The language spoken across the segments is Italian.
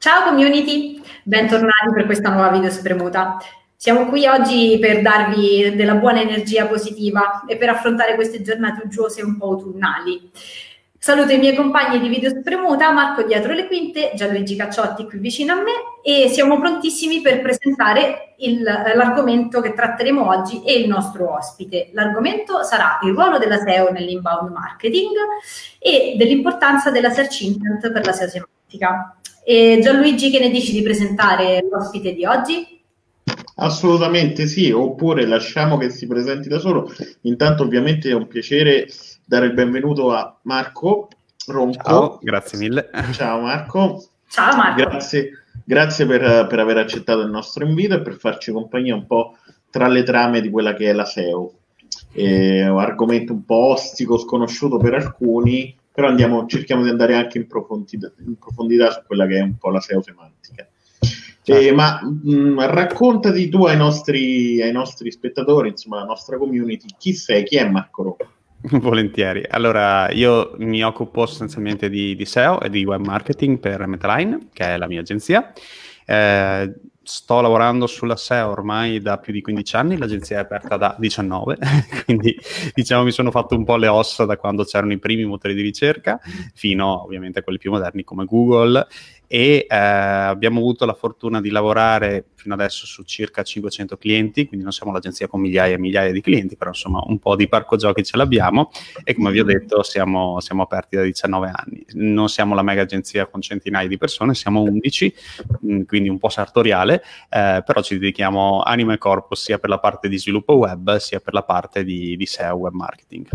Ciao community, bentornati per questa nuova Video Spremuta. Siamo qui oggi per darvi della buona energia positiva e per affrontare queste giornate uggiose e un po' autunnali. Saluto i miei compagni di Video Spremuta, Marco Dietro Le Quinte, Gianluigi Cacciotti qui vicino a me, e siamo prontissimi per presentare l'argomento che tratteremo oggi e il nostro ospite. L'argomento sarà il ruolo della SEO nell'inbound marketing e dell'importanza della search intent per la SEO semantica. E Gianluigi, che ne dici di presentare l'ospite di oggi? Assolutamente sì, oppure lasciamo che si presenti da solo. Intanto ovviamente è un piacere dare il benvenuto a Marco Ronco. Ciao, grazie mille. Ciao Marco. Ciao Marco. Grazie per aver accettato il nostro invito e per farci compagnia un po' tra le trame di quella che è la SEO. Un argomento un po' ostico, sconosciuto per alcuni, però cerchiamo di andare anche in profondità su quella che è un po' la SEO semantica. Certo. Raccontati tu ai nostri spettatori, insomma alla nostra community, chi sei, chi è Marco Ronco? Volentieri. Allora, io mi occupo sostanzialmente di SEO e di web marketing per Metaline, che è la mia agenzia. Sto lavorando sulla SEO ormai da più di 15 anni, l'agenzia è aperta da 19, quindi diciamo mi sono fatto un po' le ossa da quando c'erano i primi motori di ricerca, fino ovviamente a quelli più moderni come Google, e abbiamo avuto la fortuna di lavorare fino adesso su circa 500 clienti, quindi non siamo l'agenzia con migliaia e migliaia di clienti, però insomma un po' di parco giochi ce l'abbiamo, e come vi ho detto siamo aperti da 19 anni. Non siamo la mega agenzia con centinaia di persone, siamo 11, quindi un po' sartoriale. Però ci dedichiamo anima e corpo sia per la parte di sviluppo web sia per la parte di SEO web marketing.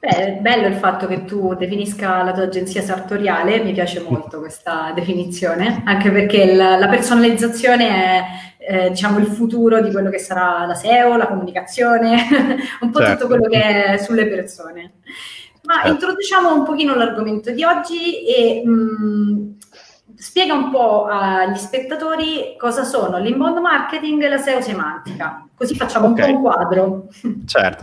Beh, bello il fatto che tu definisca la tua agenzia sartoriale, mi piace molto questa definizione, anche perché la personalizzazione è diciamo il futuro di quello che sarà la SEO, la comunicazione, un po' certo. Tutto quello che è sulle persone. Ma certo. Introduciamo un pochino l'argomento di oggi e spiega un po' agli spettatori cosa sono l'inbound marketing e la SEO semantica, così facciamo okay. Un po' un quadro.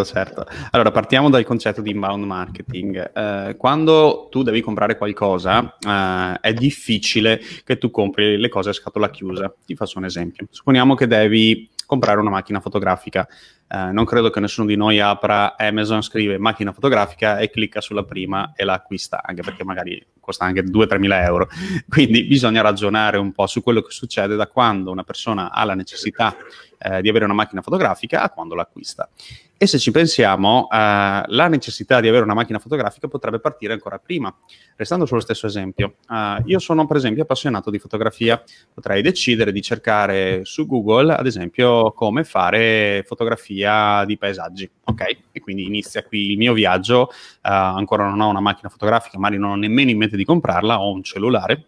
Certo. Allora, partiamo dal concetto di inbound marketing. Quando tu devi comprare qualcosa, è difficile che tu compri le cose a scatola chiusa. Ti faccio un esempio. Supponiamo che devi comprare una macchina fotografica. Non credo che nessuno di noi apra Amazon, scrive macchina fotografica e clicca sulla prima e la acquista, anche perché magari costa anche 2.000-3.000 euro. Quindi bisogna ragionare un po' su quello che succede da quando una persona ha la necessità di avere una macchina fotografica a quando l'acquista. E se ci pensiamo, la necessità di avere una macchina fotografica potrebbe partire ancora prima. Restando sullo stesso esempio, io sono per esempio appassionato di fotografia. Potrei decidere di cercare su Google, ad esempio, come fare fotografia di paesaggi, ok? E quindi inizia qui il mio viaggio. Ancora non ho una macchina fotografica, magari non ho nemmeno in mente di comprarla, ho un cellulare.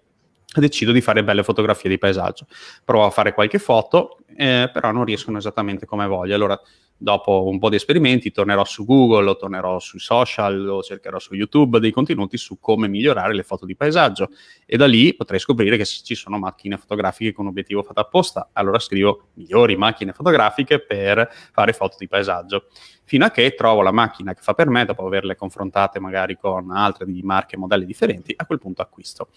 Decido di fare belle fotografie di paesaggio. Provo a fare qualche foto, però non riescono esattamente come voglio. Allora, dopo un po' di esperimenti, tornerò su Google, o tornerò sui social, o cercherò su YouTube dei contenuti su come migliorare le foto di paesaggio. E da lì potrei scoprire che ci sono macchine fotografiche con un obiettivo fatto apposta. Allora scrivo migliori macchine fotografiche per fare foto di paesaggio. Fino a che trovo la macchina che fa per me, dopo averle confrontate magari con altre di marche e modelli differenti, a quel punto acquisto.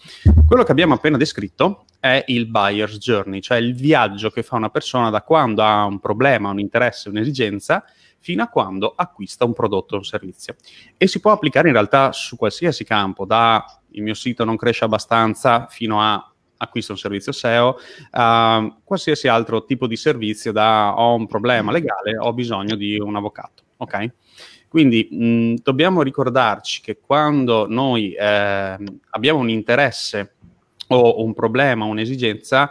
Quello che abbiamo appena descritto è il buyer's journey, cioè il viaggio che fa una persona da quando ha un problema, un interesse, un'esigenza, fino a quando acquista un prodotto o un servizio. E si può applicare in realtà su qualsiasi campo, da il mio sito non cresce abbastanza fino a acquisto un servizio SEO, qualsiasi altro tipo di servizio, da ho un problema legale, ho bisogno di un avvocato, ok? Quindi dobbiamo ricordarci che quando noi abbiamo un interesse o un problema, un'esigenza,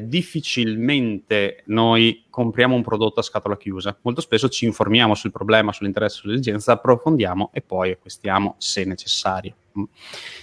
difficilmente noi compriamo un prodotto a scatola chiusa. Molto spesso ci informiamo sul problema, sull'interesse, sull'esigenza, approfondiamo e poi acquistiamo se necessario.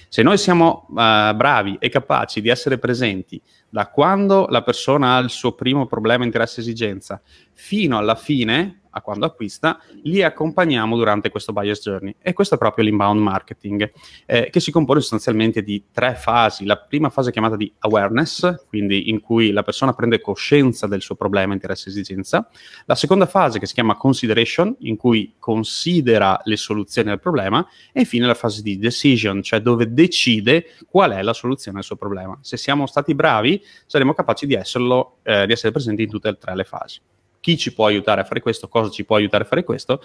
Se noi siamo bravi e capaci di essere presenti da quando la persona ha il suo primo problema, interesse, esigenza fino alla fine, a quando acquista, li accompagniamo durante questo buyer's journey. E questo è proprio l'inbound marketing, che si compone sostanzialmente di tre fasi. La prima fase è chiamata di awareness, quindi in cui la persona prende coscienza del suo problema, interesse, esigenza. La seconda fase, che si chiama consideration, in cui considera le soluzioni al problema. E infine la fase di decision, cioè dove decide qual è la soluzione al suo problema. Se siamo stati bravi, saremo capaci di essere presenti in tutte e tre le fasi. Chi ci può aiutare a fare questo? Cosa ci può aiutare a fare questo?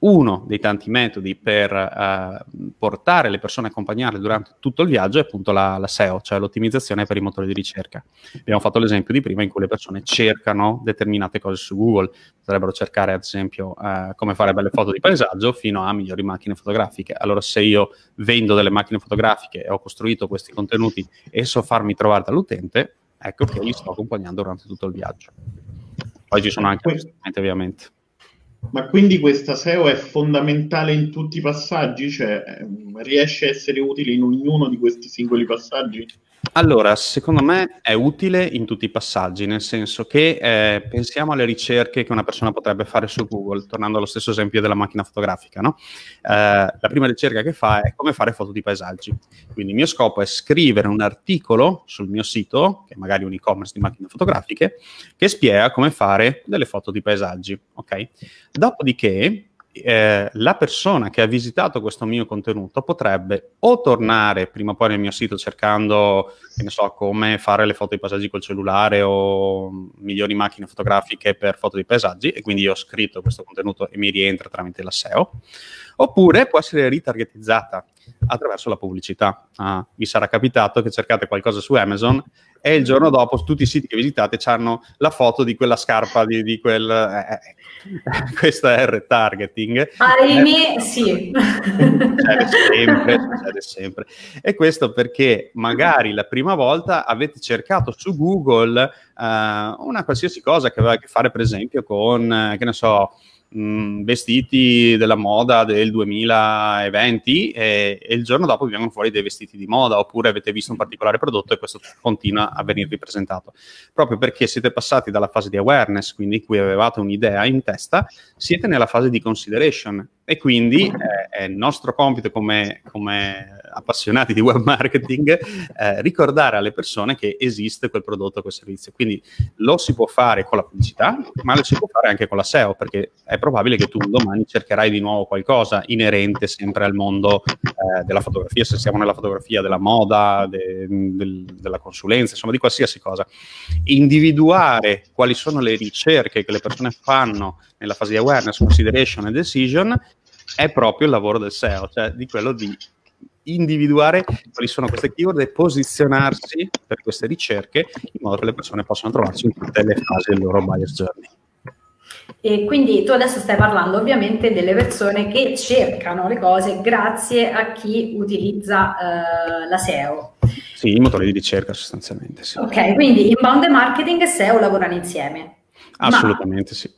Uno dei tanti metodi per portare le persone, accompagnarle durante tutto il viaggio, è appunto la SEO, cioè l'ottimizzazione per i motori di ricerca. Abbiamo fatto l'esempio di prima in cui le persone cercano determinate cose su Google. Potrebbero cercare, ad esempio, come fare belle foto di paesaggio, fino a migliori macchine fotografiche. Allora, se io vendo delle macchine fotografiche e ho costruito questi contenuti e so farmi trovare dall'utente, ecco che li sto accompagnando durante tutto il viaggio. Poi ci sono anche strumenti, ovviamente. Ma quindi questa SEO è fondamentale in tutti i passaggi? Cioè, riesce a essere utile in ognuno di questi singoli passaggi? Allora, secondo me è utile in tutti i passaggi, nel senso che pensiamo alle ricerche che una persona potrebbe fare su Google, tornando allo stesso esempio della macchina fotografica, no? La prima ricerca che fa è come fare foto di paesaggi. Quindi il mio scopo è scrivere un articolo sul mio sito, che è magari un e-commerce di macchine fotografiche, che spiega come fare delle foto di paesaggi, ok? Dopodiché la persona che ha visitato questo mio contenuto potrebbe o tornare prima o poi nel mio sito cercando, che ne so, come fare le foto di paesaggi col cellulare o migliori macchine fotografiche per foto di paesaggi, e quindi io ho scritto questo contenuto e mi rientra tramite la SEO, oppure può essere ritargetizzata attraverso la pubblicità. Vi sarà capitato che cercate qualcosa su Amazon e il giorno dopo tutti i siti che visitate hanno la foto di quella scarpa, di quel... Questo è il retargeting. Ahimè, sì. Succede sempre. E questo perché magari la prima volta avete cercato su Google una qualsiasi cosa che aveva a che fare, per esempio, con, che ne so, vestiti della moda del 2020, e il giorno dopo vi vengono fuori dei vestiti di moda, oppure avete visto un particolare prodotto e questo continua a venirvi presentato, proprio perché siete passati dalla fase di awareness, quindi in cui avevate un'idea in testa, siete nella fase di consideration, e quindi è il nostro compito come appassionati di web marketing ricordare alle persone che esiste quel prodotto, quel servizio. Quindi lo si può fare con la pubblicità, ma lo si può fare anche con la SEO, perché è probabile che tu domani cercherai di nuovo qualcosa inerente sempre al mondo della fotografia, se siamo nella fotografia, della moda, della consulenza, insomma di qualsiasi cosa. Individuare quali sono le ricerche che le persone fanno nella fase di awareness, consideration e decision è proprio il lavoro del SEO, cioè di quello di individuare quali sono queste keyword e posizionarsi per queste ricerche in modo che le persone possano trovarsi in tutte le fasi del loro buyer's journey. E quindi tu adesso stai parlando ovviamente delle persone che cercano le cose grazie a chi utilizza la SEO. Sì, i motori di ricerca sostanzialmente, sì. Ok, quindi inbound marketing e SEO lavorano insieme. Assolutamente, ma sì.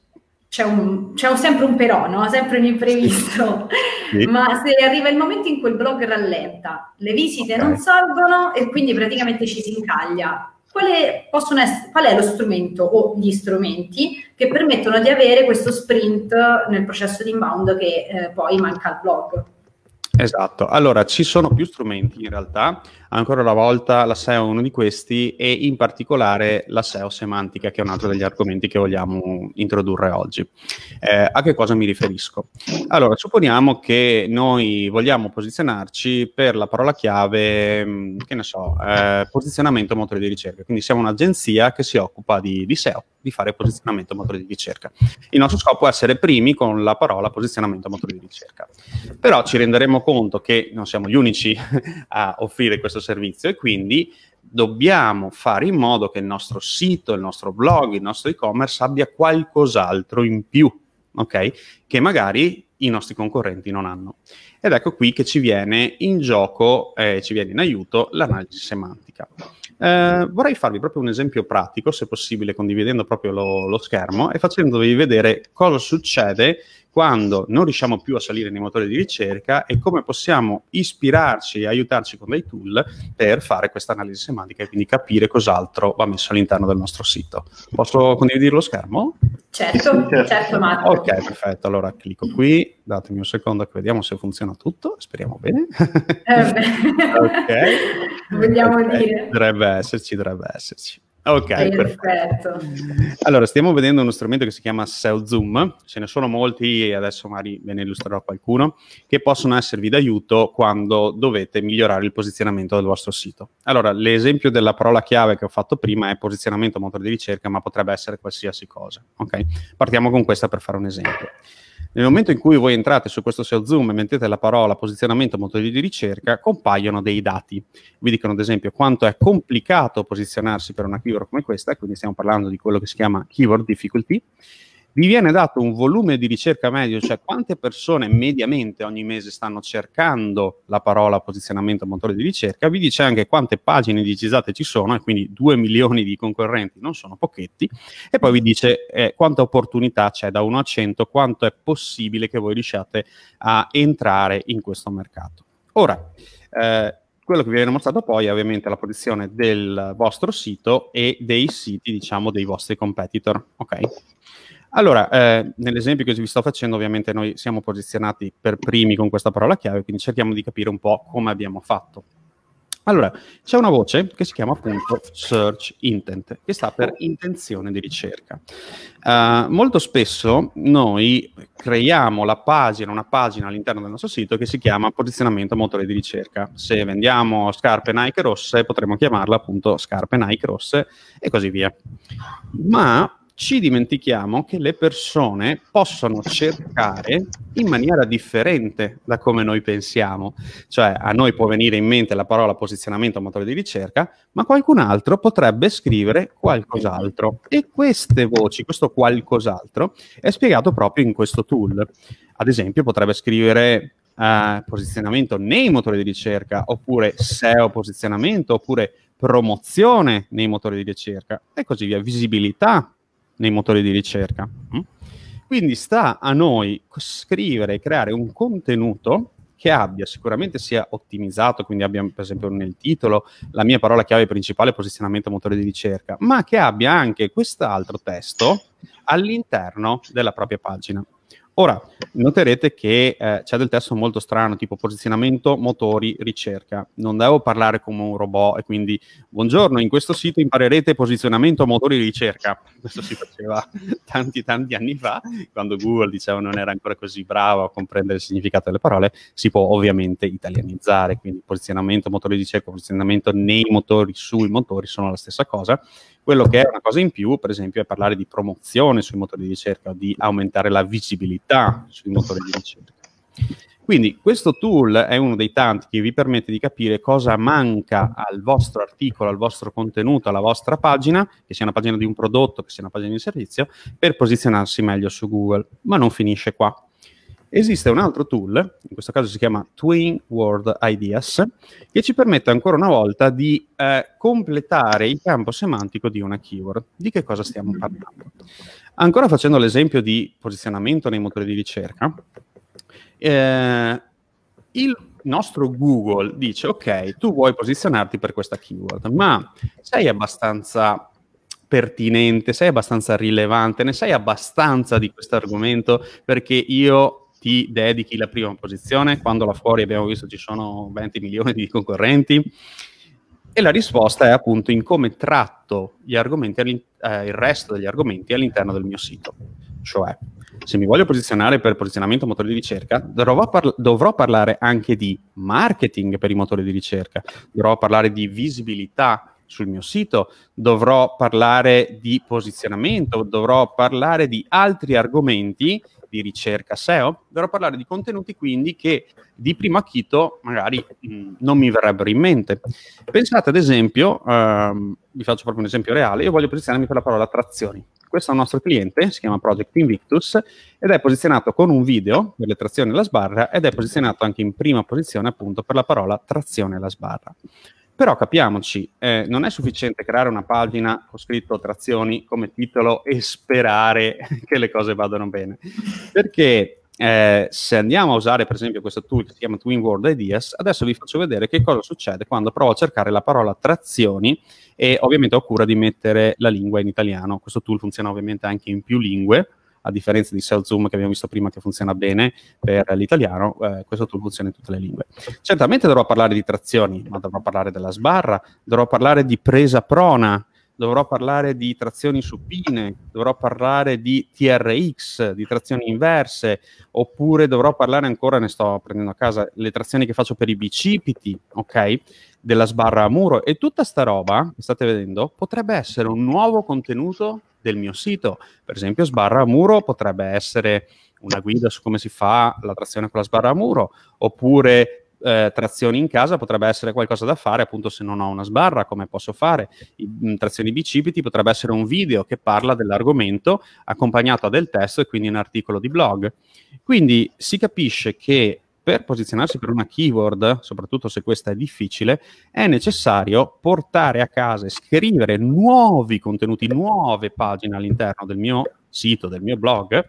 C'è sempre un però, no? Sempre un imprevisto. Sì. Ma se arriva il momento in cui il blog rallenta, le visite non salgono e quindi praticamente ci si incaglia. Qual è lo strumento o gli strumenti che permettono di avere questo sprint nel processo di inbound che poi manca al blog? Esatto, allora ci sono più strumenti in realtà, ancora una volta la SEO è uno di questi, e in particolare la SEO semantica, che è un altro degli argomenti che vogliamo introdurre oggi. A che cosa mi riferisco? Allora, supponiamo che noi vogliamo posizionarci per la parola chiave, che ne so, posizionamento motore di ricerca, quindi siamo un'agenzia che si occupa di SEO, di fare posizionamento motore di ricerca. Il nostro scopo è essere primi con la parola posizionamento motore di ricerca, però ci renderemo conto che non siamo gli unici a offrire questo servizio, e quindi dobbiamo fare in modo che il nostro sito, il nostro blog, il nostro e-commerce abbia qualcos'altro in più, ok? Che magari i nostri concorrenti non hanno. Ed ecco qui che ci viene in gioco, ci viene in aiuto l'analisi semantica. Vorrei farvi proprio un esempio pratico, se possibile condividendo proprio lo schermo e facendovi vedere cosa succede quando non riusciamo più a salire nei motori di ricerca e come possiamo ispirarci e aiutarci con dei tool per fare questa analisi semantica e quindi capire cos'altro va messo all'interno del nostro sito. Posso condividere lo schermo? Certo Marco. Ok, perfetto, allora clicco qui, datemi un secondo che vediamo se funziona tutto, speriamo bene. Ok, vogliamo dire. Dovrebbe esserci. Ok, perfetto. Allora, stiamo vedendo uno strumento che si chiama SEOZoom. Ce ne sono molti e adesso magari ve ne illustrerò qualcuno che possono esservi d'aiuto quando dovete migliorare il posizionamento del vostro sito. Allora, l'esempio della parola chiave che ho fatto prima è posizionamento motore di ricerca, ma potrebbe essere qualsiasi cosa. Ok, partiamo con questa per fare un esempio. Nel momento in cui voi entrate su questo SEOZoom e mettete la parola posizionamento motori di ricerca, compaiono dei dati. Vi dicono, ad esempio, quanto è complicato posizionarsi per una keyword come questa, quindi stiamo parlando di quello che si chiama keyword difficulty. Vi viene dato un volume di ricerca medio, cioè quante persone mediamente ogni mese stanno cercando la parola posizionamento motore di ricerca. Vi dice anche quante pagine indicizzate ci sono, e quindi 2 milioni di concorrenti non sono pochetti. E poi vi dice quanta opportunità c'è, da 1 a 100, quanto è possibile che voi riusciate a entrare in questo mercato. Ora, quello che vi viene mostrato poi è ovviamente la posizione del vostro sito e dei siti, diciamo, dei vostri competitor, ok? Allora, nell'esempio che vi sto facendo, ovviamente noi siamo posizionati per primi con questa parola chiave, quindi cerchiamo di capire un po' come abbiamo fatto. Allora, c'è una voce che si chiama appunto search intent, che sta per intenzione di ricerca. Molto spesso noi creiamo una pagina all'interno del nostro sito che si chiama posizionamento motore di ricerca. Se vendiamo scarpe Nike rosse, potremmo chiamarla appunto scarpe Nike rosse e così via. Ma ci dimentichiamo che le persone possono cercare in maniera differente da come noi pensiamo. Cioè, a noi può venire in mente la parola posizionamento motore di ricerca, ma qualcun altro potrebbe scrivere qualcos'altro. E queste voci, questo qualcos'altro, è spiegato proprio in questo tool. Ad esempio, potrebbe scrivere posizionamento nei motori di ricerca, oppure SEO posizionamento, oppure promozione nei motori di ricerca, e così via, visibilità nei motori di ricerca. Quindi sta a noi scrivere e creare un contenuto che abbia, sicuramente sia ottimizzato, quindi abbia per esempio nel titolo la mia parola chiave principale posizionamento motore di ricerca, ma che abbia anche quest'altro testo all'interno della propria pagina. Ora, noterete che c'è del testo molto strano, tipo posizionamento motori ricerca. Non devo parlare come un robot e quindi, buongiorno, in questo sito imparerete posizionamento motori ricerca. Questo si faceva tanti anni fa, quando Google, diciamo, non era ancora così bravo a comprendere il significato delle parole. Si può ovviamente italianizzare, quindi posizionamento motori ricerca, posizionamento nei motori, sui motori, sono la stessa cosa. Quello che è una cosa in più, per esempio, è parlare di promozione sui motori di ricerca, di aumentare la visibilità sui motori di ricerca. Quindi questo tool è uno dei tanti che vi permette di capire cosa manca al vostro articolo, al vostro contenuto, alla vostra pagina, che sia una pagina di un prodotto, che sia una pagina di un servizio, per posizionarsi meglio su Google. Ma non finisce qua. Esiste un altro tool, in questo caso si chiama Twin Word Ideas, che ci permette ancora una volta di completare il campo semantico di una keyword. Di che cosa stiamo parlando? Ancora facendo l'esempio di posizionamento nei motori di ricerca, il nostro Google dice, ok, tu vuoi posizionarti per questa keyword, ma sei abbastanza pertinente, sei abbastanza rilevante, ne sai abbastanza di questo argomento perché io ti dedichi la prima posizione, quando là fuori abbiamo visto ci sono 20 milioni di concorrenti? E la risposta è appunto in come tratto gli argomenti, il resto degli argomenti all'interno del mio sito. Cioè, se mi voglio posizionare per posizionamento motori di ricerca, dovrò parlare anche di marketing per i motori di ricerca, dovrò parlare di visibilità sul mio sito, dovrò parlare di posizionamento, dovrò parlare di altri argomenti di ricerca SEO, dovrò parlare di contenuti quindi che di primo acchito magari non mi verrebbero in mente. Pensate ad esempio, vi faccio proprio un esempio reale, io voglio posizionarmi per la parola trazioni. Questo è un nostro cliente, si chiama Project Invictus, ed è posizionato con un video per le trazioni alla sbarra ed è posizionato anche in prima posizione appunto per la parola trazione alla sbarra. Però capiamoci, non è sufficiente creare una pagina con scritto trazioni come titolo e sperare che le cose vadano bene. Perché se andiamo a usare per esempio questo tool che si chiama Twin Word Ideas, adesso vi faccio vedere che cosa succede quando provo a cercare la parola trazioni, e ovviamente ho cura di mettere la lingua in italiano. Questo tool funziona ovviamente anche in più lingue, a differenza di SEOZoom che abbiamo visto prima che funziona bene per l'italiano, questo tool funziona in tutte le lingue. Certamente dovrò parlare di trazioni, ma dovrò parlare della sbarra, dovrò parlare di presa prona, dovrò parlare di trazioni supine, dovrò parlare di TRX, di trazioni inverse, oppure dovrò parlare ancora, ne sto prendendo a casa, le trazioni che faccio per i bicipiti, ok? Della sbarra a muro, e tutta sta roba che state vedendo potrebbe essere un nuovo contenuto del mio sito. Per esempio sbarra a muro potrebbe essere una guida su come si fa la trazione con la sbarra a muro, oppure trazioni in casa potrebbe essere qualcosa da fare, appunto, se non ho una sbarra come posso fare. Trazioni bicipiti potrebbe essere un video che parla dell'argomento accompagnato a del testo, e quindi un articolo di blog. Quindi si capisce che per posizionarsi per una keyword, soprattutto se questa è difficile, è necessario portare a casa e scrivere nuovi contenuti, nuove pagine all'interno del mio sito, del mio blog,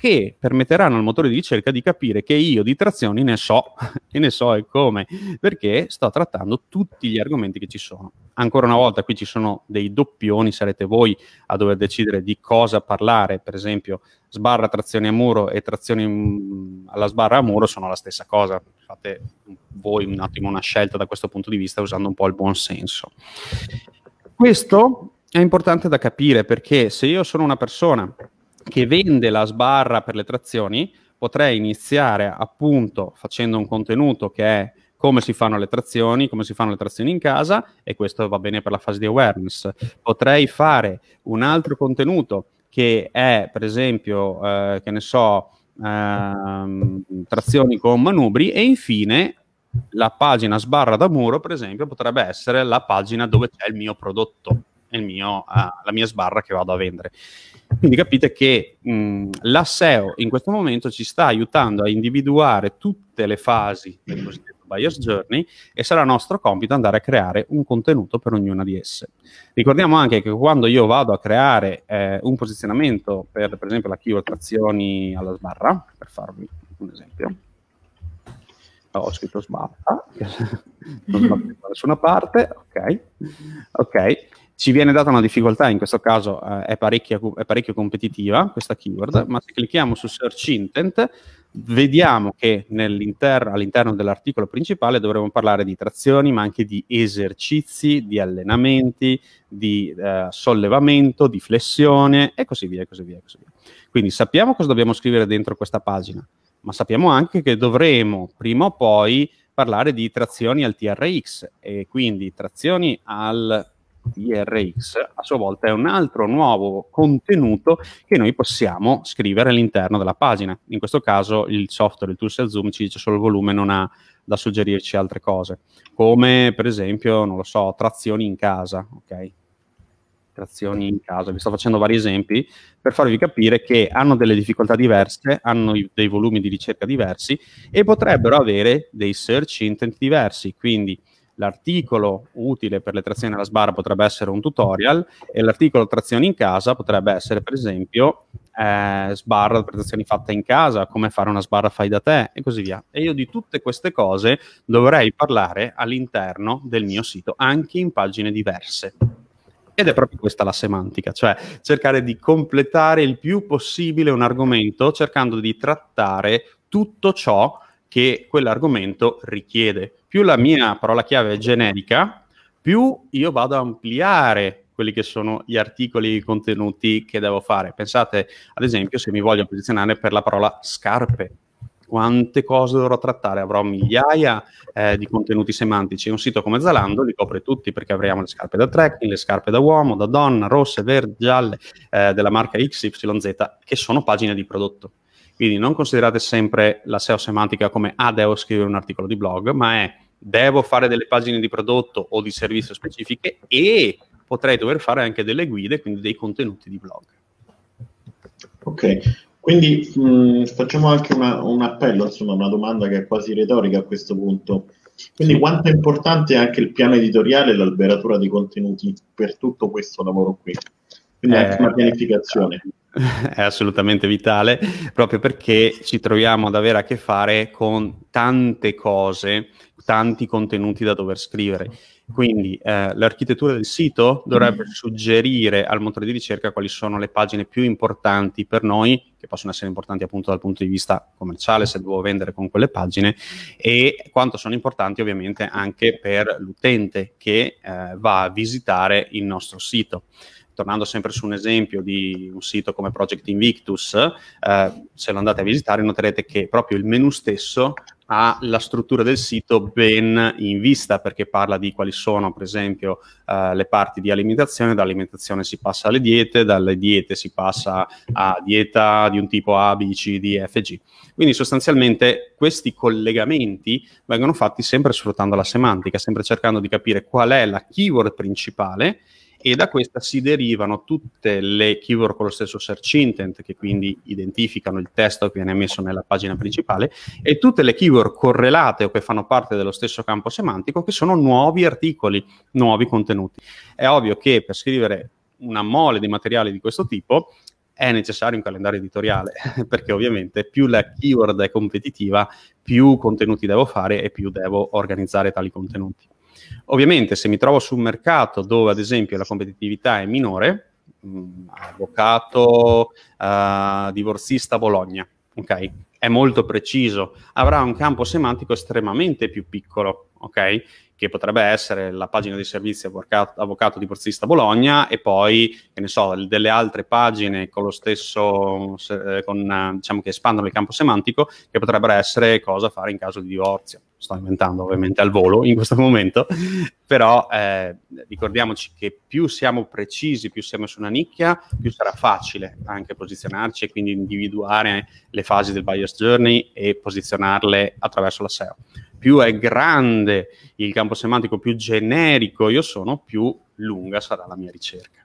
che permetteranno al motore di ricerca di capire che io di trazioni ne so, e ne so e come, perché sto trattando tutti gli argomenti che ci sono. Ancora una volta, qui ci sono dei doppioni, sarete voi a dover decidere di cosa parlare. Per esempio sbarra trazioni a muro e trazioni alla sbarra a muro sono la stessa cosa, fate voi un attimo una scelta da questo punto di vista usando un po' il buon senso. Questo è importante da capire, perché se io sono una persona che vende la sbarra per le trazioni, potrei iniziare appunto facendo un contenuto che è come si fanno le trazioni, come si fanno le trazioni in casa, e questo va bene per la fase di awareness. Potrei fare un altro contenuto che è, per esempio, che ne so, trazioni con manubri, e infine la pagina sbarra da muro, per esempio, potrebbe essere la pagina dove c'è il mio prodotto, la mia sbarra che vado a vendere. Quindi capite che la SEO in questo momento ci sta aiutando a individuare tutte le fasi del cosiddetto buyer's journey, e sarà nostro compito andare a creare un contenuto per ognuna di esse. Ricordiamo anche che quando io vado a creare un posizionamento per esempio la keyword trazioni alla sbarra, per farvi un esempio, ho scritto sbarra, non sbaglio da nessuna parte, ok. Ci viene data una difficoltà, in questo caso è parecchio competitiva questa keyword, ma se clicchiamo su Search Intent vediamo che all'interno dell'articolo principale dovremo parlare di trazioni, ma anche di esercizi, di allenamenti, di sollevamento, di flessione e così via, e così via, e così via. Quindi sappiamo cosa dobbiamo scrivere dentro questa pagina, ma sappiamo anche che dovremo prima o poi parlare di trazioni al TRX, e quindi trazioni al TRX a sua volta è un altro nuovo contenuto che noi possiamo scrivere all'interno della pagina. In questo caso il software, il tool SEOZoom, ci dice solo il volume, non ha da suggerirci altre cose, come per esempio, non lo so, trazioni in casa, ok? Trazioni in casa, vi sto facendo vari esempi per farvi capire che hanno delle difficoltà diverse, hanno dei volumi di ricerca diversi e potrebbero avere dei search intent diversi. Quindi l'articolo utile per le trazioni alla sbarra potrebbe essere un tutorial, e l'articolo trazioni in casa potrebbe essere, per esempio, sbarra per trazioni fatta in casa, come fare una sbarra fai da te, e così via. E io di tutte queste cose dovrei parlare all'interno del mio sito, anche in pagine diverse. Ed è proprio questa la semantica, cioè cercare di completare il più possibile un argomento, cercando di trattare tutto ciò che quell'argomento richiede. Più la mia parola chiave è generica, più io vado a ampliare quelli che sono gli articoli, i contenuti che devo fare. Pensate, ad esempio, se mi voglio posizionare per la parola scarpe, quante cose dovrò trattare? Avrò migliaia di contenuti semantici. Un sito come Zalando li copre tutti, perché avremo le scarpe da trekking, le scarpe da uomo, da donna, rosse, verdi, gialle, della marca XYZ, che sono pagine di prodotto. Quindi non considerate sempre la SEO semantica come devo scrivere un articolo di blog, ma devo fare delle pagine di prodotto o di servizio specifiche, e potrei dover fare anche delle guide, quindi dei contenuti di blog. Ok, quindi facciamo anche un appello, insomma una domanda che è quasi retorica a questo punto. Quindi sì, quanto è importante anche il piano editoriale e l'alberatura dei contenuti per tutto questo lavoro qui? Quindi anche una pianificazione. è assolutamente vitale, proprio perché ci troviamo ad avere a che fare con tante cose, tanti contenuti da dover scrivere. Quindi l'architettura del sito dovrebbe suggerire al motore di ricerca quali sono le pagine più importanti per noi, che possono essere importanti appunto dal punto di vista commerciale, se devo vendere con quelle pagine, e quanto sono importanti ovviamente anche per l'utente che va a visitare il nostro sito. Tornando sempre su un esempio di un sito come Project Invictus, se lo andate a visitare noterete che proprio il menu stesso ha la struttura del sito ben in vista, perché parla di quali sono per esempio le parti di alimentazione. Dall'alimentazione si passa alle diete, dalle diete si passa a dieta di un tipo A, B, C, D, F, G. Quindi sostanzialmente questi collegamenti vengono fatti sempre sfruttando la semantica, sempre cercando di capire qual è la keyword principale, e da questa si derivano tutte le keyword con lo stesso search intent, che quindi identificano il testo che viene messo nella pagina principale, e tutte le keyword correlate o che fanno parte dello stesso campo semantico, che sono nuovi articoli, nuovi contenuti. È ovvio che per scrivere una mole di materiale di questo tipo è necessario un calendario editoriale, perché ovviamente più la keyword è competitiva, più contenuti devo fare e più devo organizzare tali contenuti. Ovviamente se mi trovo su un mercato dove ad esempio la competitività è minore, avvocato, divorzista Bologna, ok? È molto preciso, avrà un campo semantico estremamente più piccolo, ok? Che potrebbe essere la pagina di servizio avvocato divorzista Bologna e poi, che ne so, delle altre pagine con lo stesso, con, diciamo, che espandono il campo semantico, che potrebbero essere cosa fare in caso di divorzio. Sto inventando ovviamente al volo in questo momento, però ricordiamoci che più siamo precisi, più siamo su una nicchia, più sarà facile anche posizionarci e quindi individuare le fasi del buyer's journey e posizionarle attraverso la SEO. Più è grande il campo semantico, più generico io sono, più lunga sarà la mia ricerca.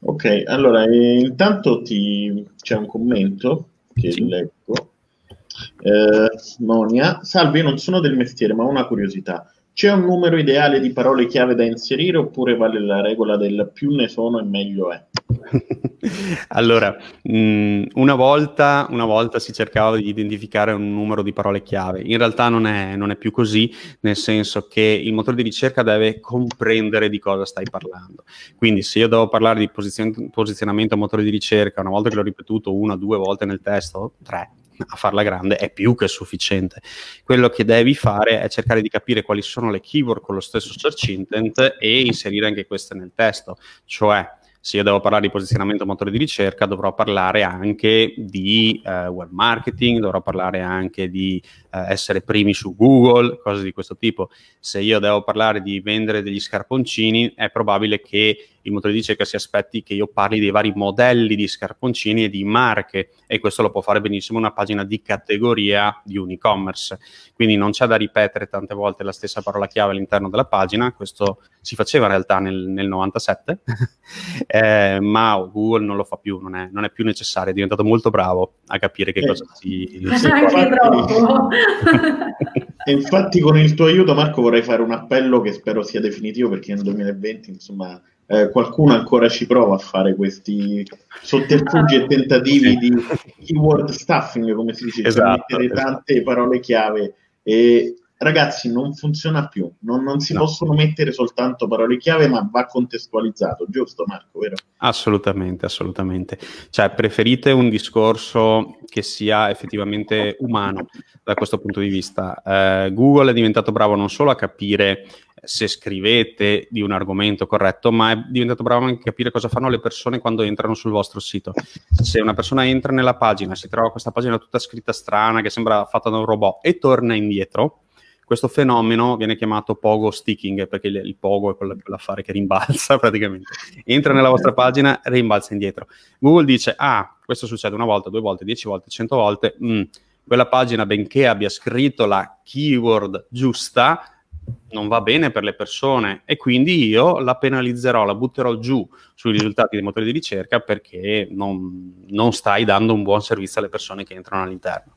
Ok, allora intanto c'è un commento che leggo. Monia, salve, io non sono del mestiere ma ho una curiosità. C'è un numero ideale di parole chiave da inserire oppure vale la regola del più ne sono e meglio è? Allora, una volta si cercava di identificare un numero di parole chiave. In realtà non è più così, nel senso che il motore di ricerca deve comprendere di cosa stai parlando. Quindi se io devo parlare di posizionamento a motore di ricerca, una volta che l'ho ripetuto una, due volte nel testo, tre, a farla grande è più che sufficiente. Quello che devi fare è cercare di capire quali sono le keyword con lo stesso search intent e inserire anche queste nel testo. Cioè, se io devo parlare di posizionamento motore di ricerca, dovrò parlare anche di web marketing, dovrò parlare anche di essere primi su Google, cose di questo tipo. Se io devo parlare di vendere degli scarponcini, è probabile che il motore di ricerca si aspetti che io parli dei vari modelli di scarponcini e di marche, e questo lo può fare benissimo una pagina di categoria di un e-commerce. Quindi non c'è da ripetere tante volte la stessa parola chiave all'interno della pagina. Questo si faceva in realtà nel 97, ma Google non lo fa più, non è più necessario, è diventato molto bravo a capire che cosa si può. E infatti con il tuo aiuto, Marco, vorrei fare un appello che spero sia definitivo, perché nel 2020, insomma, qualcuno ancora ci prova a fare questi sotterfugi e tentativi di keyword stuffing, come si dice, esatto, mettere tante parole chiave, e ragazzi non funziona più, non si possono mettere soltanto parole chiave, ma va contestualizzato, giusto Marco, vero? Assolutamente, assolutamente. Cioè, preferite un discorso che sia effettivamente umano da questo punto di vista. Google è diventato bravo non solo a capire se scrivete di un argomento corretto, ma è diventato bravo anche a capire cosa fanno le persone quando entrano sul vostro sito. Se una persona entra nella pagina, si trova questa pagina tutta scritta strana, che sembra fatta da un robot, e torna indietro, questo fenomeno viene chiamato pogo sticking, perché il pogo è quell'affare che rimbalza praticamente. Entra nella vostra pagina, rimbalza indietro. Google dice, ah, questo succede una volta, due volte, 10 volte, 100 volte, quella pagina, benché abbia scritto la keyword giusta, non va bene per le persone, e quindi io la penalizzerò, la butterò giù sui risultati dei motori di ricerca, perché non stai dando un buon servizio alle persone che entrano all'interno.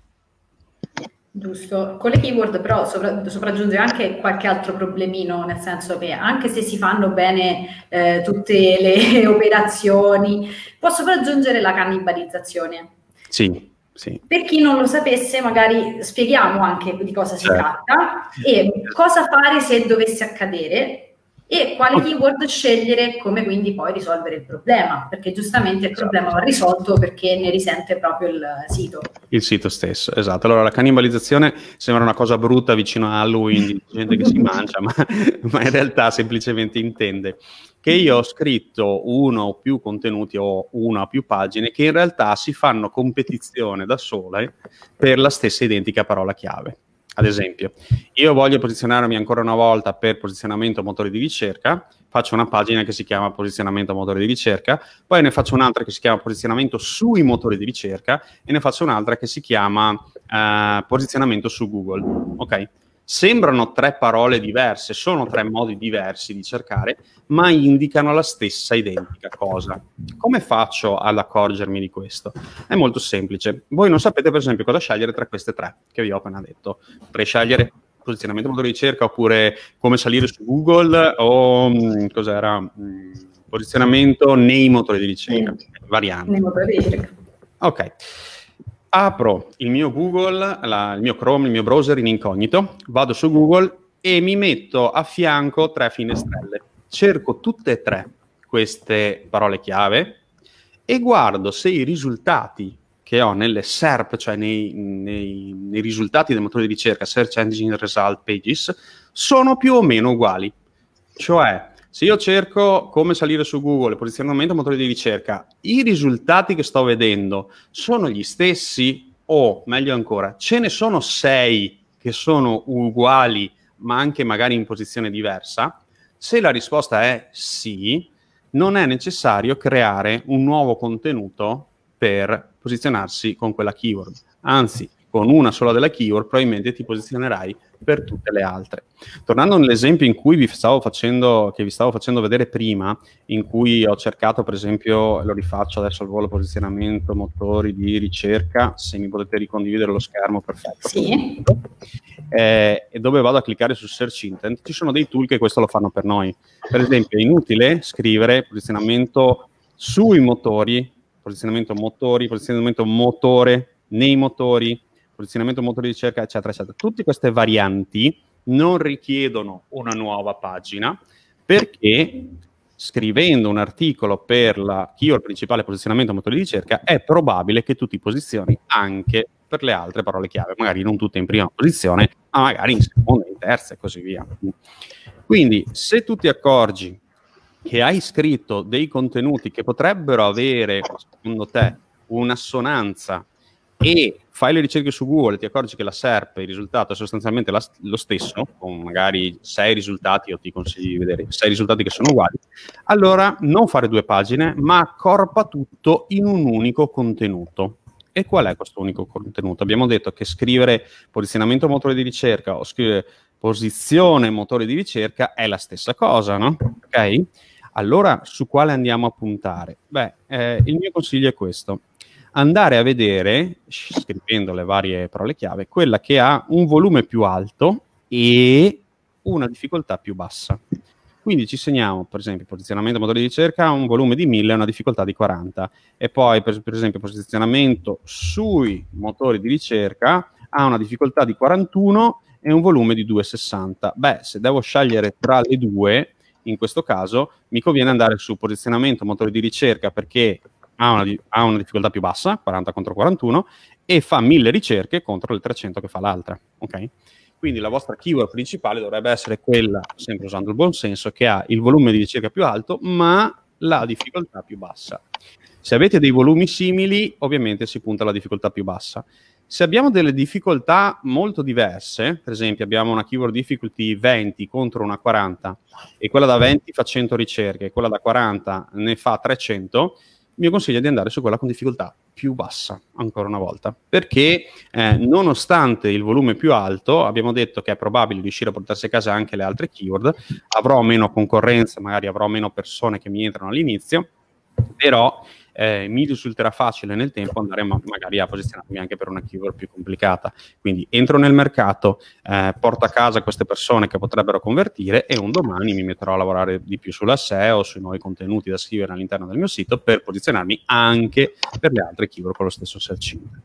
Giusto, con le keyword però sopraggiunge anche qualche altro problemino, nel senso che anche se si fanno bene tutte le operazioni, può sopraggiungere la cannibalizzazione. Sì, sì. Per chi non lo sapesse, magari spieghiamo anche di cosa si tratta e cosa fare se dovesse accadere e quale keyword scegliere, come quindi poi risolvere il problema, perché giustamente il problema va risolto perché ne risente proprio il sito. Il sito stesso, esatto. Allora, la cannibalizzazione sembra una cosa brutta vicino a Halloween, di gente che si mangia, ma in realtà semplicemente intende che io ho scritto uno o più contenuti o una o più pagine che in realtà si fanno competizione da sole per la stessa identica parola chiave. Ad esempio, io voglio posizionarmi ancora una volta per posizionamento motore di ricerca, faccio una pagina che si chiama posizionamento motore di ricerca, poi ne faccio un'altra che si chiama posizionamento sui motori di ricerca e ne faccio un'altra che si chiama posizionamento su Google, ok? Sembrano tre parole diverse, sono tre modi diversi di cercare, ma indicano la stessa identica cosa. Come faccio ad accorgermi di questo? È molto semplice. Voi non sapete, per esempio, cosa scegliere tra queste tre che vi ho appena detto. Potrei scegliere posizionamento motore di ricerca, oppure come salire su Google, o cos'era? Posizionamento nei motori di ricerca. Varianti. Nei motori di ricerca. Ok. Apro il mio Google, il mio Chrome, il mio browser in incognito, vado su Google e mi metto a fianco tre finestrelle. Cerco tutte e tre queste parole chiave e guardo se i risultati che ho nelle SERP, cioè nei risultati del motore di ricerca, Search Engine Result Pages, sono più o meno uguali. Cioè, se io cerco come salire su Google, posizionamento motore di ricerca, i risultati che sto vedendo sono gli stessi o, meglio ancora, ce ne sono 6 che sono uguali, ma anche magari in posizione diversa? Se la risposta è sì, non è necessario creare un nuovo contenuto per posizionarsi con quella keyword. Anzi, con una sola della keyword probabilmente ti posizionerai per tutte le altre. Tornando all'esempio in cui vi stavo facendo vedere prima, in cui ho cercato, per esempio, lo rifaccio adesso al volo, posizionamento motori di ricerca, se mi potete ricondividere lo schermo, perfetto. Sì. E dove vado a cliccare su Search Intent, ci sono dei tool che questo lo fanno per noi. Per esempio, è inutile scrivere posizionamento sui motori, posizionamento motori, posizionamento motore, nei motori, posizionamento motore di ricerca, eccetera, eccetera. Tutte queste varianti non richiedono una nuova pagina, perché scrivendo un articolo per la keyword principale posizionamento motore di ricerca è probabile che tu ti posizioni anche per le altre parole chiave, magari non tutte in prima posizione, ma magari in seconda, in terza e così via. Quindi, se tu ti accorgi che hai scritto dei contenuti che potrebbero avere, secondo te, un'assonanza e fai le ricerche su Google e ti accorgi che la SERP, il risultato è sostanzialmente lo stesso, con magari 6 risultati, io ti consiglio di vedere 6 risultati che sono uguali, allora non fare 2 pagine, ma accorpa tutto in un unico contenuto. E qual è questo unico contenuto? Abbiamo detto che scrivere posizionamento motore di ricerca o scrivere posizione motore di ricerca è la stessa cosa, no? Ok? Allora, su quale andiamo a puntare? Beh, il mio consiglio è questo. Andare a vedere, scrivendo le varie parole chiave, quella che ha un volume più alto e una difficoltà più bassa. Quindi ci segniamo, per esempio, posizionamento motore di ricerca, un volume di 1000 e una difficoltà di 40. E poi, per esempio, posizionamento sui motori di ricerca ha una difficoltà di 41 e un volume di 2,60. Beh, se devo scegliere tra le due, in questo caso, mi conviene andare su posizionamento motore di ricerca perché ha una difficoltà più bassa, 40 contro 41, e fa 1000 ricerche contro le 300 che fa l'altra, ok? Quindi la vostra keyword principale dovrebbe essere quella, sempre usando il buon senso, che ha il volume di ricerca più alto, ma la difficoltà più bassa. Se avete dei volumi simili, ovviamente si punta alla difficoltà più bassa. Se abbiamo delle difficoltà molto diverse, per esempio abbiamo una keyword difficulty 20 contro una 40, e quella da 20 fa 100 ricerche, e quella da 40 ne fa 300, il mio consiglio è di andare su quella con difficoltà più bassa, ancora una volta, perché nonostante il volume più alto, abbiamo detto che è probabile riuscire a portarsi a casa anche le altre keyword, avrò meno concorrenza, magari avrò meno persone che mi entrano all'inizio, però mi risulterà facile nel tempo andare magari a posizionarmi anche per una keyword più complicata. Quindi entro nel mercato, porto a casa queste persone che potrebbero convertire e un domani mi metterò a lavorare di più sulla SEO, sui nuovi contenuti da scrivere all'interno del mio sito per posizionarmi anche per le altre keyword con lo stesso search intent.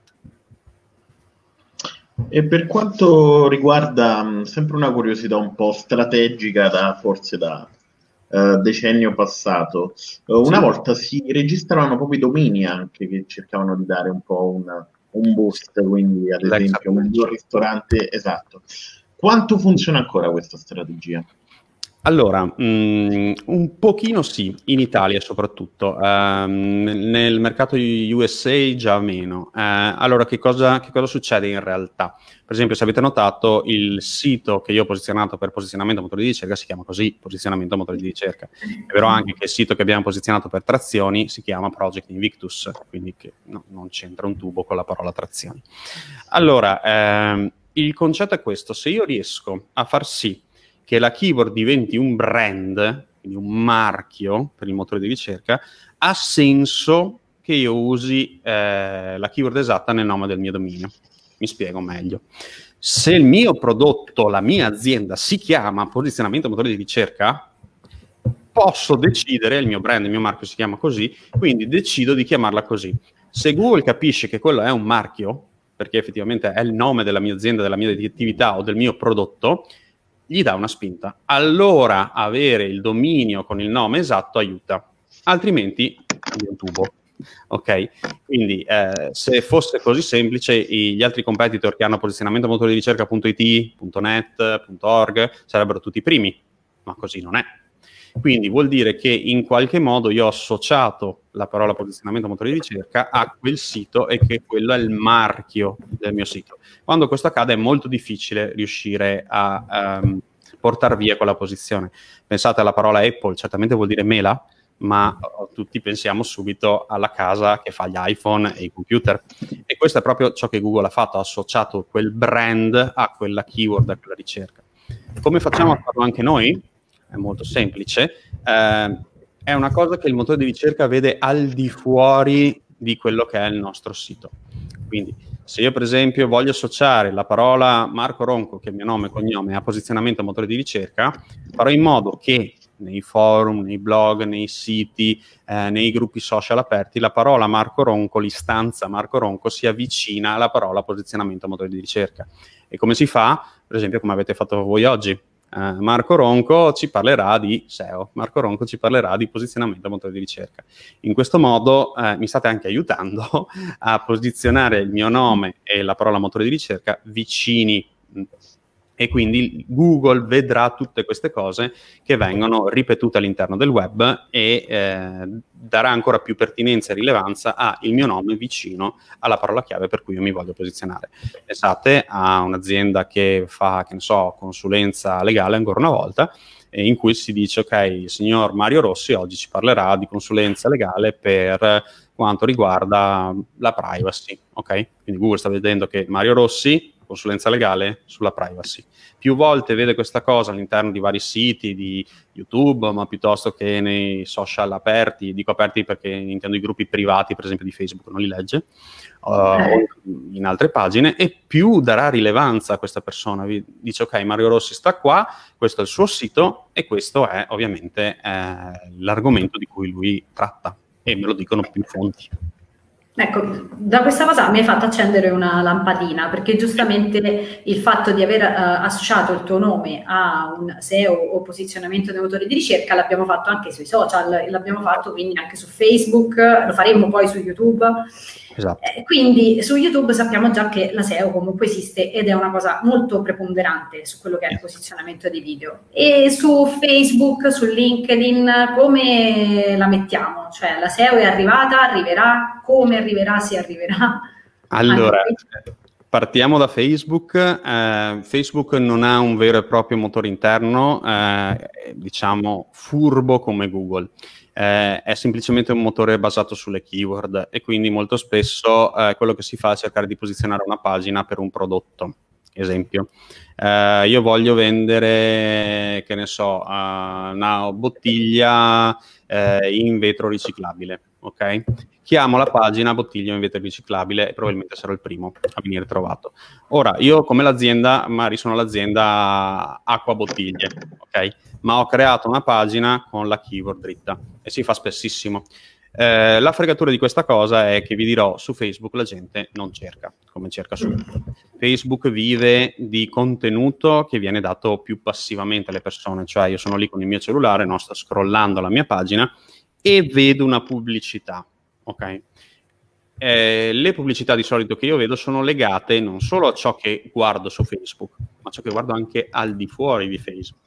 E per quanto riguarda sempre una curiosità un po' strategica, forse da decennio passato, una volta si registravano proprio i domini anche che cercavano di dare un po' un boost, quindi ad esempio un ristorante, esatto. Quanto funziona ancora questa strategia? Allora, un pochino sì, in Italia soprattutto, nel mercato USA già meno. Allora, che cosa succede in realtà? Per esempio, se avete notato, il sito che io ho posizionato per posizionamento motore di ricerca si chiama così, posizionamento motore di ricerca. È vero anche che il sito che abbiamo posizionato per trazioni si chiama Project Invictus, quindi che no, non c'entra un tubo con la parola trazioni. Allora, il concetto è questo: se io riesco a far sì che la keyword diventi un brand, quindi un marchio per il motore di ricerca, ha senso che io usi la keyword esatta nel nome del mio dominio. Mi spiego meglio. Se il mio prodotto, la mia azienda, si chiama posizionamento motore di ricerca, posso decidere, il mio brand, il mio marchio si chiama così, quindi decido di chiamarla così. Se Google capisce che quello è un marchio, perché effettivamente è il nome della mia azienda, della mia attività o del mio prodotto, gli dà una spinta. Allora avere il dominio con il nome esatto aiuta, altrimenti è un tubo. Ok? Quindi se fosse così semplice, gli altri competitor che hanno posizionamento motore di ricerca.it, .net, .org sarebbero tutti i primi, ma così non è. Quindi vuol dire che in qualche modo io ho associato la parola posizionamento motore di ricerca a quel sito e che quello è il marchio del mio sito. Quando questo accade è molto difficile riuscire a portar via quella posizione. Pensate alla parola Apple, certamente vuol dire mela, ma tutti pensiamo subito alla casa che fa gli iPhone e i computer. E questo è proprio ciò che Google ha fatto, ha associato quel brand a quella keyword, a quella ricerca. Come facciamo a farlo anche noi? È molto semplice, è una cosa che il motore di ricerca vede al di fuori di quello che è il nostro sito. Quindi se io per esempio voglio associare la parola Marco Ronco, che è il mio nome e cognome, a posizionamento motore di ricerca, farò in modo che nei forum, nei blog, nei siti, nei gruppi social aperti, la parola Marco Ronco, l'istanza Marco Ronco si avvicina alla parola posizionamento motore di ricerca. E come si fa? Per esempio come avete fatto voi oggi. Marco Ronco ci parlerà di SEO, Marco Ronco ci parlerà di posizionamento motore di ricerca. In questo modo mi state anche aiutando a posizionare il mio nome e la parola motore di ricerca vicini, e quindi Google vedrà tutte queste cose che vengono ripetute all'interno del web e darà ancora più pertinenza e rilevanza al mio nome vicino alla parola chiave per cui io mi voglio posizionare. Pensate a un'azienda che fa, che ne so, consulenza legale ancora una volta, in cui si dice, ok, il signor Mario Rossi oggi ci parlerà di consulenza legale per quanto riguarda la privacy, ok? Quindi Google sta vedendo che Mario Rossi consulenza legale sulla privacy. Più volte vede questa cosa all'interno di vari siti, di YouTube, ma piuttosto che nei social aperti, dico aperti perché intendo i gruppi privati, per esempio di Facebook, non li legge, in altre pagine, e più darà rilevanza a questa persona. Vi dice, ok, Mario Rossi sta qua, questo è il suo sito e questo è ovviamente l'argomento di cui lui tratta, e me lo dicono più fonti. Ecco, da questa cosa mi hai fatto accendere una lampadina, perché giustamente il fatto di aver associato il tuo nome a un SEO o posizionamento di motore di ricerca l'abbiamo fatto anche sui social, l'abbiamo fatto quindi anche su Facebook, lo faremo poi su YouTube. Esatto. Quindi su YouTube sappiamo già che la SEO comunque esiste ed è una cosa molto preponderante su quello che è il posizionamento dei video. E su Facebook, su LinkedIn, come la mettiamo? Cioè la SEO è arrivata, arriverà, come arriverà, se arriverà? Allora, partiamo da Facebook. Facebook non ha un vero e proprio motore interno, diciamo furbo come Google. È semplicemente un motore basato sulle keyword, e quindi molto spesso quello che si fa è cercare di posizionare una pagina per un prodotto. Esempio, io voglio vendere, che ne so, una bottiglia in vetro riciclabile. ok? Chiamo la pagina Bottiglia in vetro riciclabile e probabilmente sarò il primo a venire trovato. Ora, io come l'azienda, magari sono l'azienda Acqua Bottiglie, ok? Ma ho creato una pagina con la keyword dritta e si fa spessissimo. La fregatura di questa cosa è che vi dirò, su Facebook la gente non cerca come cerca su Google. Facebook vive di contenuto che viene dato più passivamente alle persone, cioè io sono lì con il mio cellulare, no, sto scrollando la mia pagina e vedo una pubblicità, ok? Le pubblicità di solito che io vedo sono legate non solo a ciò che guardo su Facebook, ma a ciò che guardo anche al di fuori di Facebook.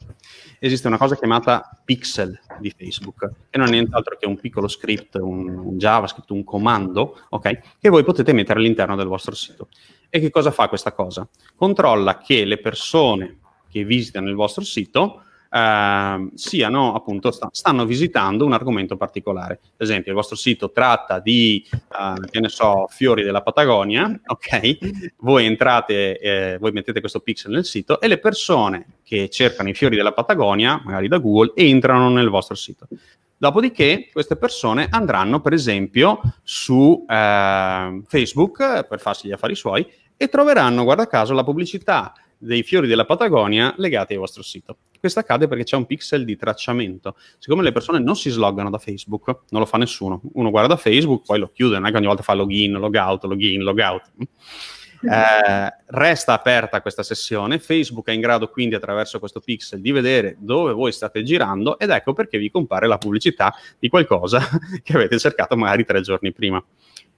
Esiste una cosa chiamata pixel di Facebook, che non è nient'altro che un piccolo script, un JavaScript, un comando, okay, che voi potete mettere all'interno del vostro sito. E che cosa fa questa cosa? Controlla che le persone che visitano il vostro sito siano appunto stanno visitando un argomento particolare. Ad esempio, il vostro sito tratta di che ne so, fiori della Patagonia, ok? Voi entrate, voi mettete questo pixel nel sito e le persone che cercano i fiori della Patagonia, magari da Google, entrano nel vostro sito. Dopodiché queste persone andranno per esempio su Facebook per farsi gli affari suoi e troveranno, guarda caso, la pubblicità dei fiori della Patagonia legati al vostro sito. Questo accade perché c'è un pixel di tracciamento. Siccome le persone non si sloggano da Facebook, non lo fa nessuno. Uno guarda Facebook, poi lo chiude, non è che ogni volta fa login, logout, login, logout. Resta aperta questa sessione. Facebook è in grado quindi attraverso questo pixel di vedere dove voi state girando ed ecco perché vi compare la pubblicità di qualcosa che avete cercato magari 3 giorni prima.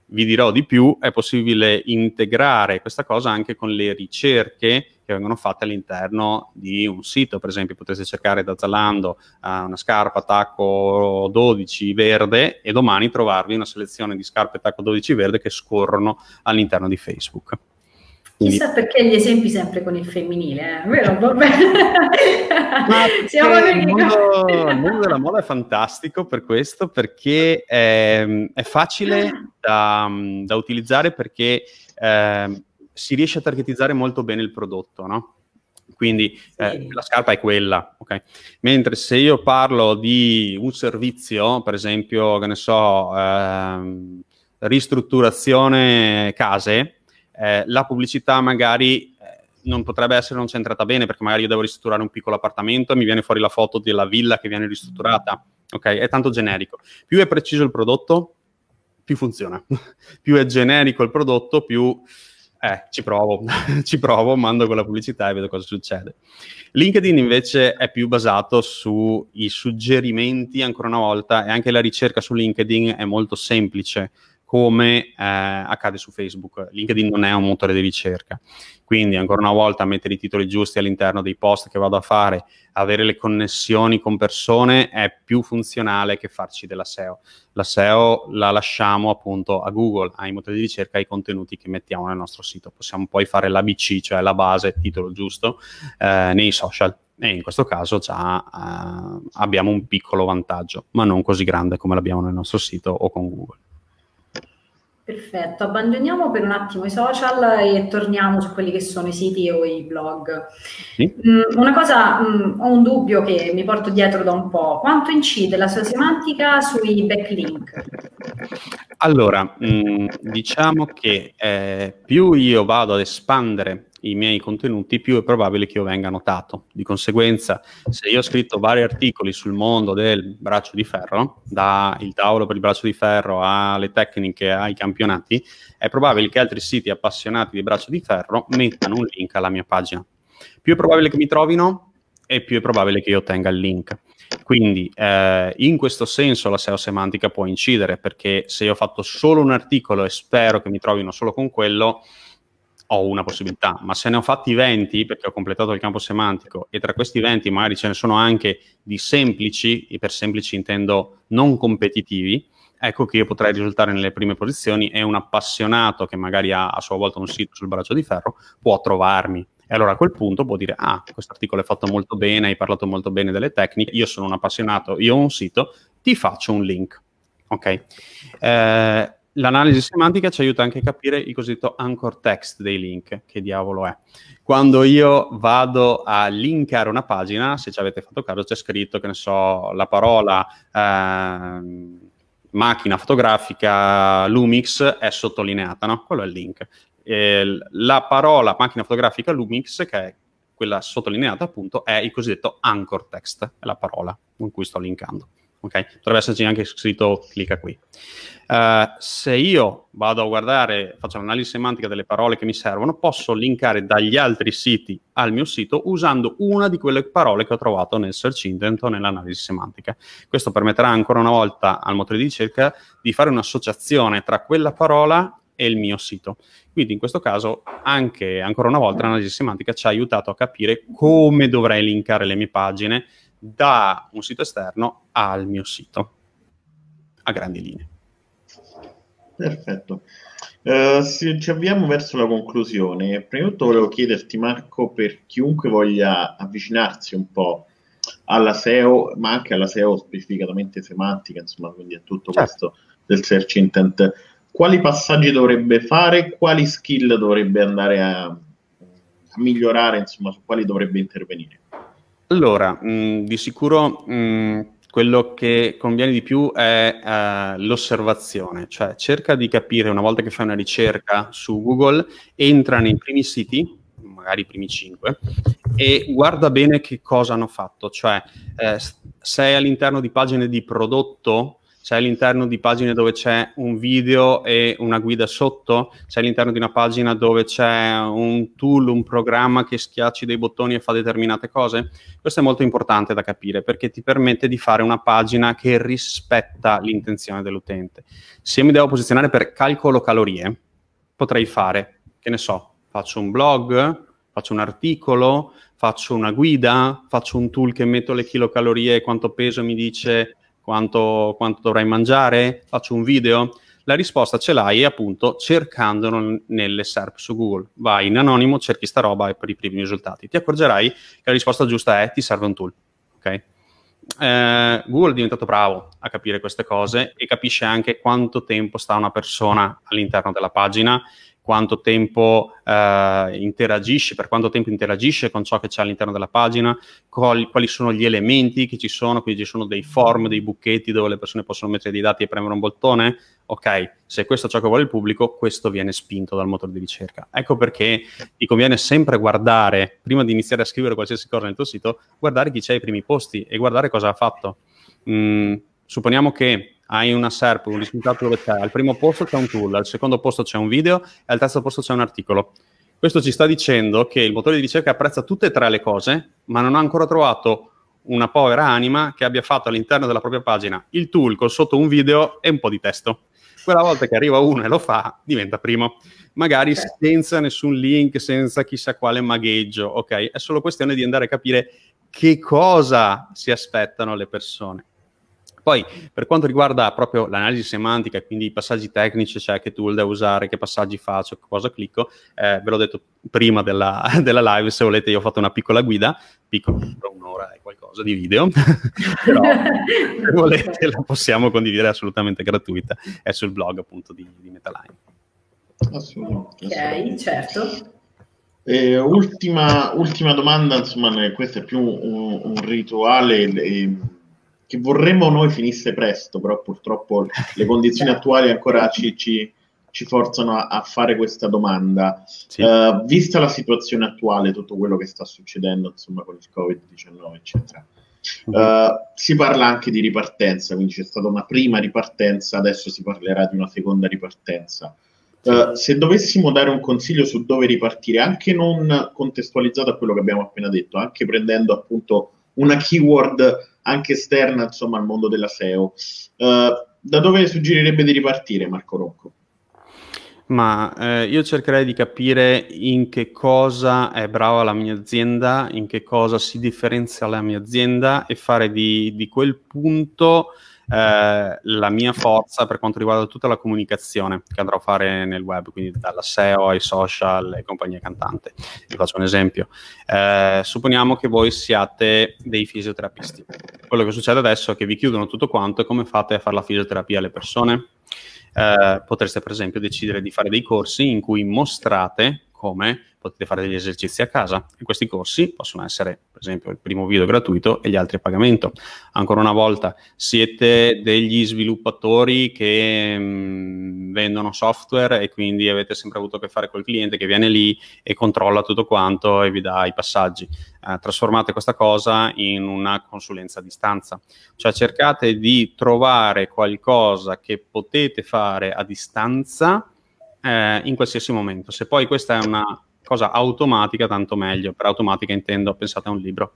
Vi dirò di più, è possibile integrare questa cosa anche con le ricerche che vengono fatte all'interno di un sito. Per esempio potete cercare da Zalando una scarpa tacco 12 verde e domani trovarvi una selezione di scarpe tacco 12 verde che scorrono all'interno di Facebook. Quindi, chissà perché gli esempi sempre con il femminile, vero? Il mondo della moda è fantastico per questo, perché è facile da utilizzare, perché si riesce a targetizzare molto bene il prodotto, no? Quindi la scarpa è quella, ok? Mentre se io parlo di un servizio, per esempio, che ne so, ristrutturazione case, la pubblicità magari non potrebbe essere non centrata bene, perché magari io devo ristrutturare un piccolo appartamento e mi viene fuori la foto della villa che viene ristrutturata, ok? È tanto generico. Più è preciso il prodotto, più funziona. Più è generico il prodotto, più ci provo, mando quella pubblicità e vedo cosa succede. LinkedIn invece è più basato sui suggerimenti, ancora una volta, e anche la ricerca su LinkedIn è molto semplice, come accade su Facebook. LinkedIn non è un motore di ricerca, quindi ancora una volta mettere i titoli giusti all'interno dei post che vado a fare, avere le connessioni con persone è più funzionale che farci della SEO. La SEO la lasciamo appunto a Google, ai motori di ricerca, ai contenuti che mettiamo nel nostro sito. Possiamo poi fare l'ABC, cioè la base, titolo giusto, nei social, e in questo caso già abbiamo un piccolo vantaggio, ma non così grande come l'abbiamo nel nostro sito o con Google. Perfetto, abbandoniamo per un attimo i social e torniamo su quelli che sono i siti o i blog. Sì. Una cosa, ho un dubbio che mi porto dietro da un po'. Quanto incide la sua semantica sui backlink? Allora, diciamo che più io vado ad espandere i miei contenuti, più è probabile che io venga notato. Di conseguenza, se io ho scritto vari articoli sul mondo del braccio di ferro, da il tavolo per il braccio di ferro alle tecniche, ai campionati, è probabile che altri siti appassionati di braccio di ferro mettano un link alla mia pagina. Più è probabile che mi trovino e più è probabile che io ottenga il link. Quindi in questo senso la SEO semantica può incidere, perché se io ho fatto solo un articolo e spero che mi trovino solo con quello, ho una possibilità, ma se ne ho fatti 20 perché ho completato il campo semantico e tra questi 20 magari ce ne sono anche di semplici, e per semplici intendo non competitivi, ecco che io potrei risultare nelle prime posizioni e un appassionato che magari ha a sua volta un sito sul braccio di ferro può trovarmi. E allora a quel punto può dire, ah, questo articolo è fatto molto bene, hai parlato molto bene delle tecniche, io sono un appassionato, io ho un sito, ti faccio un link, ok? L'analisi semantica ci aiuta anche a capire il cosiddetto anchor text dei link, che diavolo è. Quando io vado a linkare una pagina, se ci avete fatto caso, c'è scritto, che ne so, la parola macchina fotografica Lumix è sottolineata, no? Quello è il link. La parola macchina fotografica Lumix, che è quella sottolineata appunto, è il cosiddetto anchor text, è la parola con cui sto linkando. Okay? Potrebbe esserci anche scritto clicca qui. Se io vado a guardare, faccio un'analisi semantica delle parole che mi servono, posso linkare dagli altri siti al mio sito usando una di quelle parole che ho trovato nel search intent o nell'analisi semantica. Questo permetterà ancora una volta al motore di ricerca di fare un'associazione tra quella parola e il mio sito. Quindi in questo caso anche, ancora una volta, l'analisi semantica ci ha aiutato a capire come dovrei linkare le mie pagine da un sito esterno al mio sito, a grandi linee. Perfetto. Ci avviamo verso la conclusione. Prima di tutto volevo chiederti, Marco, per chiunque voglia avvicinarsi un po' alla SEO, ma anche alla SEO specificatamente semantica, insomma, quindi a tutto questo del search intent, quali passaggi dovrebbe fare, quali skill dovrebbe andare a migliorare, insomma, su quali dovrebbe intervenire? Allora, di sicuro quello che conviene di più è l'osservazione, cioè cerca di capire, una volta che fai una ricerca su Google, entra nei primi siti, magari i primi 5, e guarda bene che cosa hanno fatto, cioè sei all'interno di pagine di prodotto, sei all'interno di pagine dove c'è un video e una guida sotto, sei all'interno di una pagina dove c'è un tool, un programma che schiacci dei bottoni e fa determinate cose. Questo è molto importante da capire perché ti permette di fare una pagina che rispetta l'intenzione dell'utente. Se mi devo posizionare per calcolo calorie, potrei fare, che ne so, faccio un blog, faccio un articolo, faccio una guida, faccio un tool che metto le kilocalorie, quanto peso mi dice, quanto dovrai mangiare, faccio un video. La risposta ce l'hai appunto cercandolo nelle SERP su Google. Vai in anonimo, cerchi sta roba e per i primi risultati ti accorgerai che la risposta giusta è: ti serve un tool. Okay? Google è diventato bravo a capire queste cose e capisce anche quanto tempo sta una persona all'interno della pagina, quanto tempo interagisce, per quanto tempo interagisce con ciò che c'è all'interno della pagina, quali sono gli elementi che ci sono, quindi ci sono dei form, dei buchetti dove le persone possono mettere dei dati e premere un bottone. Ok, se questo è ciò che vuole il pubblico, questo viene spinto dal motore di ricerca. Ecco perché ti conviene sempre guardare, prima di iniziare a scrivere qualsiasi cosa nel tuo sito, guardare chi c'è ai primi posti e guardare cosa ha fatto. Supponiamo che hai una SERP, un risultato dove c'è al primo posto c'è un tool, al secondo posto c'è un video e al terzo posto c'è un articolo. Questo ci sta dicendo che il motore di ricerca apprezza tutte e tre le cose, ma non ha ancora trovato una povera anima che abbia fatto all'interno della propria pagina il tool con sotto un video e un po' di testo. Quella volta che arriva uno e lo fa, diventa primo. Magari senza nessun link, senza chissà quale magheggio, ok? È solo questione di andare a capire che cosa si aspettano le persone. Poi, per quanto riguarda proprio l'analisi semantica, quindi i passaggi tecnici, cioè che tool devo usare, che passaggi faccio, che cosa clicco, ve l'ho detto prima della live, se volete io ho fatto una piccola guida, un'ora e qualcosa di video, però se volete la possiamo condividere, assolutamente gratuita, è sul blog appunto di Metaline. Assolutamente. Ok, certo. Ultima domanda, insomma, questo è più un rituale che vorremmo noi finisse presto, però purtroppo le condizioni attuali ancora ci forzano a fare questa domanda. Sì. Vista la situazione attuale, tutto quello che sta succedendo, insomma, con il Covid-19, eccetera, si parla anche di ripartenza, quindi c'è stata una prima ripartenza, adesso si parlerà di una seconda ripartenza. Se dovessimo dare un consiglio su dove ripartire, anche non contestualizzato a quello che abbiamo appena detto, anche prendendo appunto una keyword anche esterna, insomma, al mondo della SEO, da dove suggerirebbe di ripartire, Marco Ronco? Ma io cercherei di capire in che cosa è brava la mia azienda, in che cosa si differenzia la mia azienda e fare di quel punto la mia forza per quanto riguarda tutta la comunicazione che andrò a fare nel web, quindi dalla SEO ai social e compagnia cantante. Vi faccio un esempio. Supponiamo che voi siate dei fisioterapisti. Quello che succede adesso è che vi chiudono tutto quanto, e come fate a fare la fisioterapia alle persone? Potreste per esempio decidere di fare dei corsi in cui mostrate come potete fare degli esercizi a casa, e questi corsi possono essere, per esempio, il primo video gratuito e gli altri a pagamento. Ancora una volta, siete degli sviluppatori che vendono software e quindi avete sempre avuto a che fare col cliente che viene lì e controlla tutto quanto e vi dà i passaggi. Trasformate questa cosa in una consulenza a distanza, cioè cercate di trovare qualcosa che potete fare a distanza in qualsiasi momento. Se poi questa è una cosa automatica, tanto meglio. Per automatica intendo, pensate a un libro,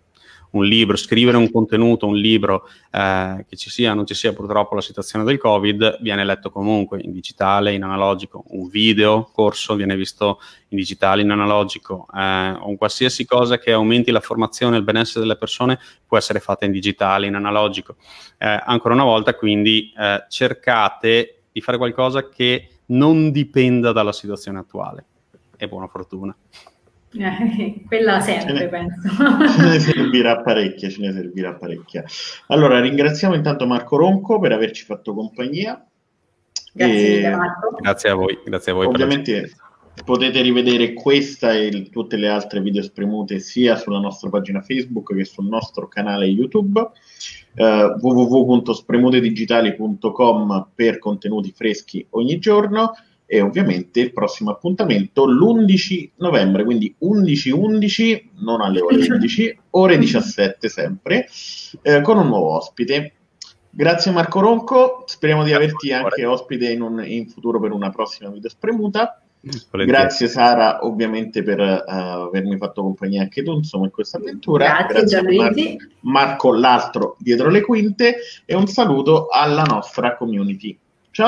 scrivere un contenuto, un libro, che ci sia o non ci sia purtroppo la situazione del Covid, viene letto comunque in digitale, in analogico. Un video corso viene visto in digitale, in analogico. Un qualsiasi cosa che aumenti la formazione e il benessere delle persone può essere fatta in digitale, in analogico. Ancora una volta, quindi, cercate di fare qualcosa che non dipenda dalla situazione attuale. E buona fortuna. Quella sempre, penso. Ce ne servirà parecchia. Allora, ringraziamo intanto Marco Ronco per averci fatto compagnia. Grazie, Marco. Grazie a voi. Ovviamente potete rivedere questa e tutte le altre video spremute sia sulla nostra pagina Facebook che sul nostro canale YouTube, www.spremutedigitali.com per contenuti freschi ogni giorno. E ovviamente il prossimo appuntamento l'11 novembre, quindi 11-11, non alle ore 11, ore 17 sempre, con un nuovo ospite. Grazie Marco Ronco, speriamo di averti anche ospite in futuro per una prossima video spremuta. Grazie Sara, ovviamente, per avermi fatto compagnia anche tu, insomma, in questa avventura. Grazie Gianluigi. Marco l'altro dietro le quinte, e un saluto alla nostra community. Ciao